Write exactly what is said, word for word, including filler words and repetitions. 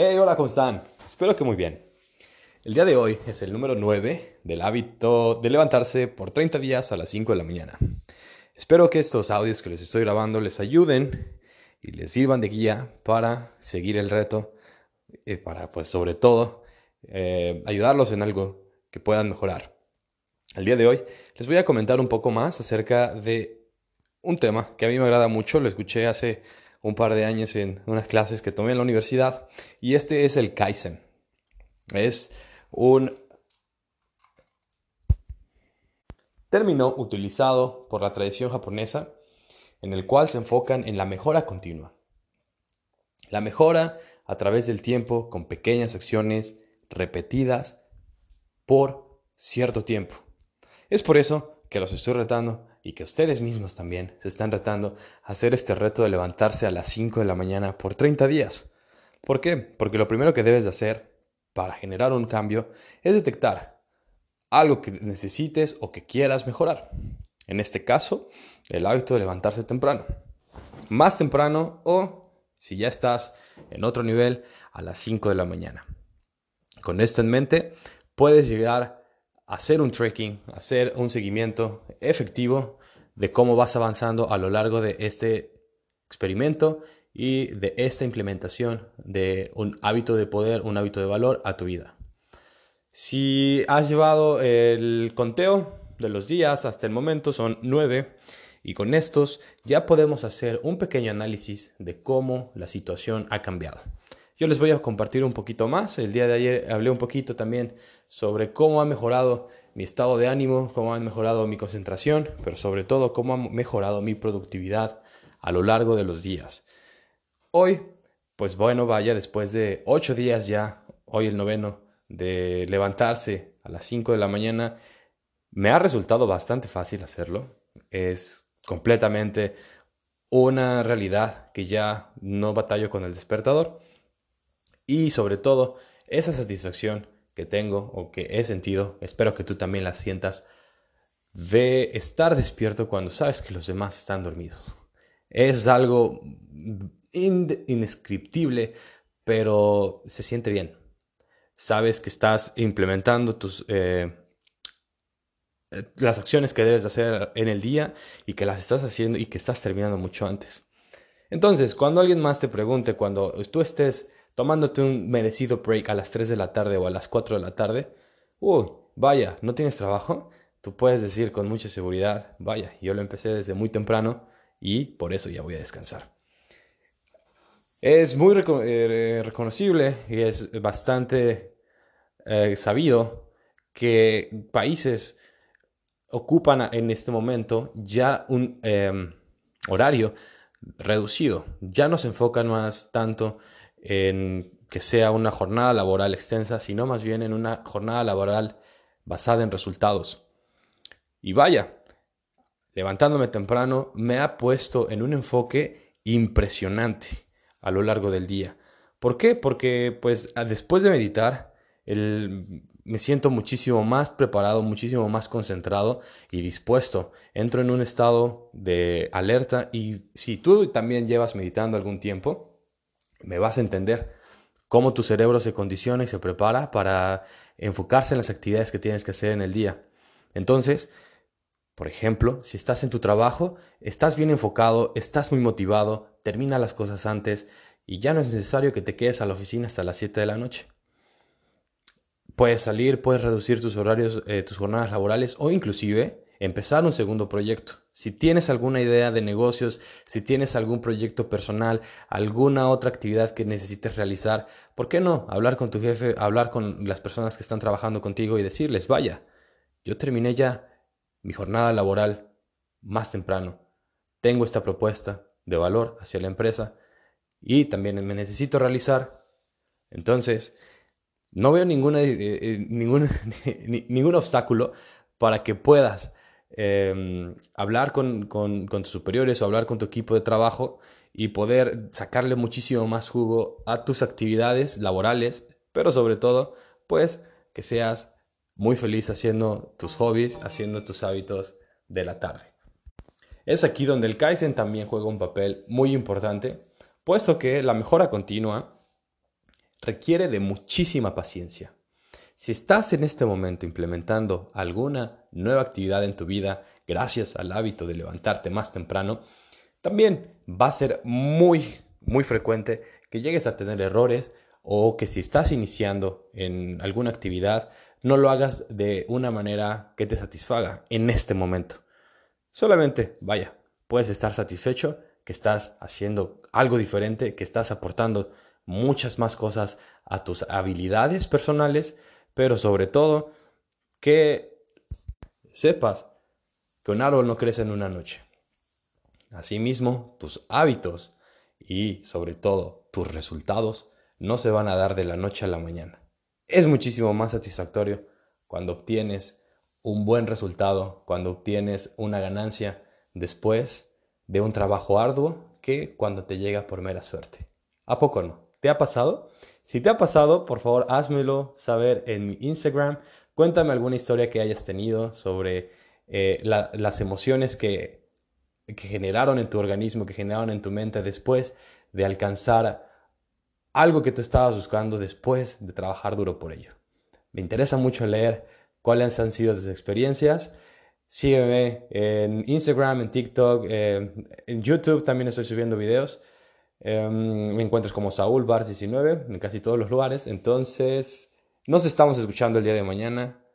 Hey, hola, ¿cómo están? Espero que muy bien. El día de hoy es el número nueve del hábito de levantarse por treinta días a las cinco de la mañana. Espero que estos audios que les estoy grabando les ayuden y les sirvan de guía para seguir el reto, eh, para, pues, sobre todo, eh, ayudarlos en algo que puedan mejorar. El día de hoy les voy a comentar un poco más acerca de un tema que a mí me agrada mucho. Lo escuché hace un par de años en unas clases que tomé en la universidad, y este es el Kaizen. Es un término utilizado por la tradición japonesa en el cual se enfocan en la mejora continua. La mejora a través del tiempo con pequeñas acciones repetidas por cierto tiempo. Es por eso que los estoy retando y que ustedes mismos también se están retando a hacer este reto de levantarse a las cinco de la mañana por treinta días. ¿Por qué? Porque lo primero que debes de hacer para generar un cambio es detectar algo que necesites o que quieras mejorar. En este caso, el hábito de levantarse temprano. Más temprano, o si ya estás en otro nivel, a las cinco de la mañana. Con esto en mente, puedes llegar hacer un tracking, hacer un seguimiento efectivo de cómo vas avanzando a lo largo de este experimento y de esta implementación de un hábito de poder, un hábito de valor a tu vida. Si has llevado el conteo de los días hasta el momento, son nueve, y con estos ya podemos hacer un pequeño análisis de cómo la situación ha cambiado. Yo les voy a compartir un poquito más. El día de ayer hablé un poquito también sobre cómo ha mejorado mi estado de ánimo, cómo ha mejorado mi concentración, pero sobre todo cómo ha mejorado mi productividad a lo largo de los días. Hoy, pues bueno, vaya, después de ocho días ya, hoy el noveno, de levantarse a las cinco de la mañana, me ha resultado bastante fácil hacerlo. Es completamente una realidad que ya no batallo con el despertador. Y sobre todo, esa satisfacción que tengo o que he sentido, espero que tú también la sientas, de estar despierto cuando sabes que los demás están dormidos. Es algo indescriptible, pero se siente bien. Sabes que estás implementando tus, eh, las acciones que debes hacer en el día y que las estás haciendo y que estás terminando mucho antes. Entonces, cuando alguien más te pregunte, cuando tú estés tomándote un merecido break a las tres de la tarde o a las cuatro de la tarde, ¡uh! Vaya, ¿no tienes trabajo? Tú puedes decir con mucha seguridad, vaya, yo lo empecé desde muy temprano y por eso ya voy a descansar. Es muy reco- eh, reconocible y es bastante eh, sabido que países ocupan en este momento ya un eh, horario reducido. Ya no se enfocan más tanto en que sea una jornada laboral extensa, sino más bien en una jornada laboral basada en resultados. Y vaya, levantándome temprano me ha puesto en un enfoque impresionante a lo largo del día. ¿Por qué? Porque pues después de meditar el, me siento muchísimo más preparado, muchísimo más concentrado y dispuesto. Entro en un estado de alerta, y si tú también llevas meditando algún tiempo, me vas a entender cómo tu cerebro se condiciona y se prepara para enfocarse en las actividades que tienes que hacer en el día. Entonces, por ejemplo, si estás en tu trabajo, estás bien enfocado, estás muy motivado, termina las cosas antes y ya no es necesario que te quedes a la oficina hasta las siete de la noche. Puedes salir, puedes reducir tus horarios, eh, tus jornadas laborales, o inclusive empezar un segundo proyecto. Si tienes alguna idea de negocios, si tienes algún proyecto personal, alguna otra actividad que necesites realizar, ¿por qué no hablar con tu jefe, hablar con las personas que están trabajando contigo y decirles, vaya, yo terminé ya mi jornada laboral más temprano, tengo esta propuesta de valor hacia la empresa y también me necesito realizar? Entonces, no veo ninguna, eh, ningún, ningún obstáculo para que puedas Eh, hablar con, con, con tus superiores o hablar con tu equipo de trabajo y poder sacarle muchísimo más jugo a tus actividades laborales, pero sobre todo, pues, que seas muy feliz haciendo tus hobbies, haciendo tus hábitos de la tarde. Es aquí donde el Kaizen también juega un papel muy importante, puesto que la mejora continua requiere de muchísima paciencia. Si estás en este momento implementando alguna nueva actividad en tu vida gracias al hábito de levantarte más temprano, también va a ser muy, muy frecuente que llegues a tener errores o que si estás iniciando en alguna actividad no lo hagas de una manera que te satisfaga en este momento. Solamente, vaya, puedes estar satisfecho que estás haciendo algo diferente, que estás aportando muchas más cosas a tus habilidades personales, pero sobre todo que sepas que un árbol no crece en una noche. Asimismo, tus hábitos y sobre todo tus resultados no se van a dar de la noche a la mañana. Es muchísimo más satisfactorio cuando obtienes un buen resultado, cuando obtienes una ganancia después de un trabajo arduo que cuando te llega por mera suerte. ¿A poco no? ¿Te ha pasado? Si te ha pasado, por favor, házmelo saber en mi Instagram. Cuéntame alguna historia que hayas tenido sobre eh, la, las emociones que, que generaron en tu organismo, que generaron en tu mente después de alcanzar algo que tú estabas buscando después de trabajar duro por ello. Me interesa mucho leer cuáles han sido tus experiencias. Sígueme en Instagram, en TikTok, eh, en YouTube también estoy subiendo videos. Eh, me encuentras como Saúl Bar diecinueve en casi todos los lugares. Entonces, nos estamos escuchando el día de mañana.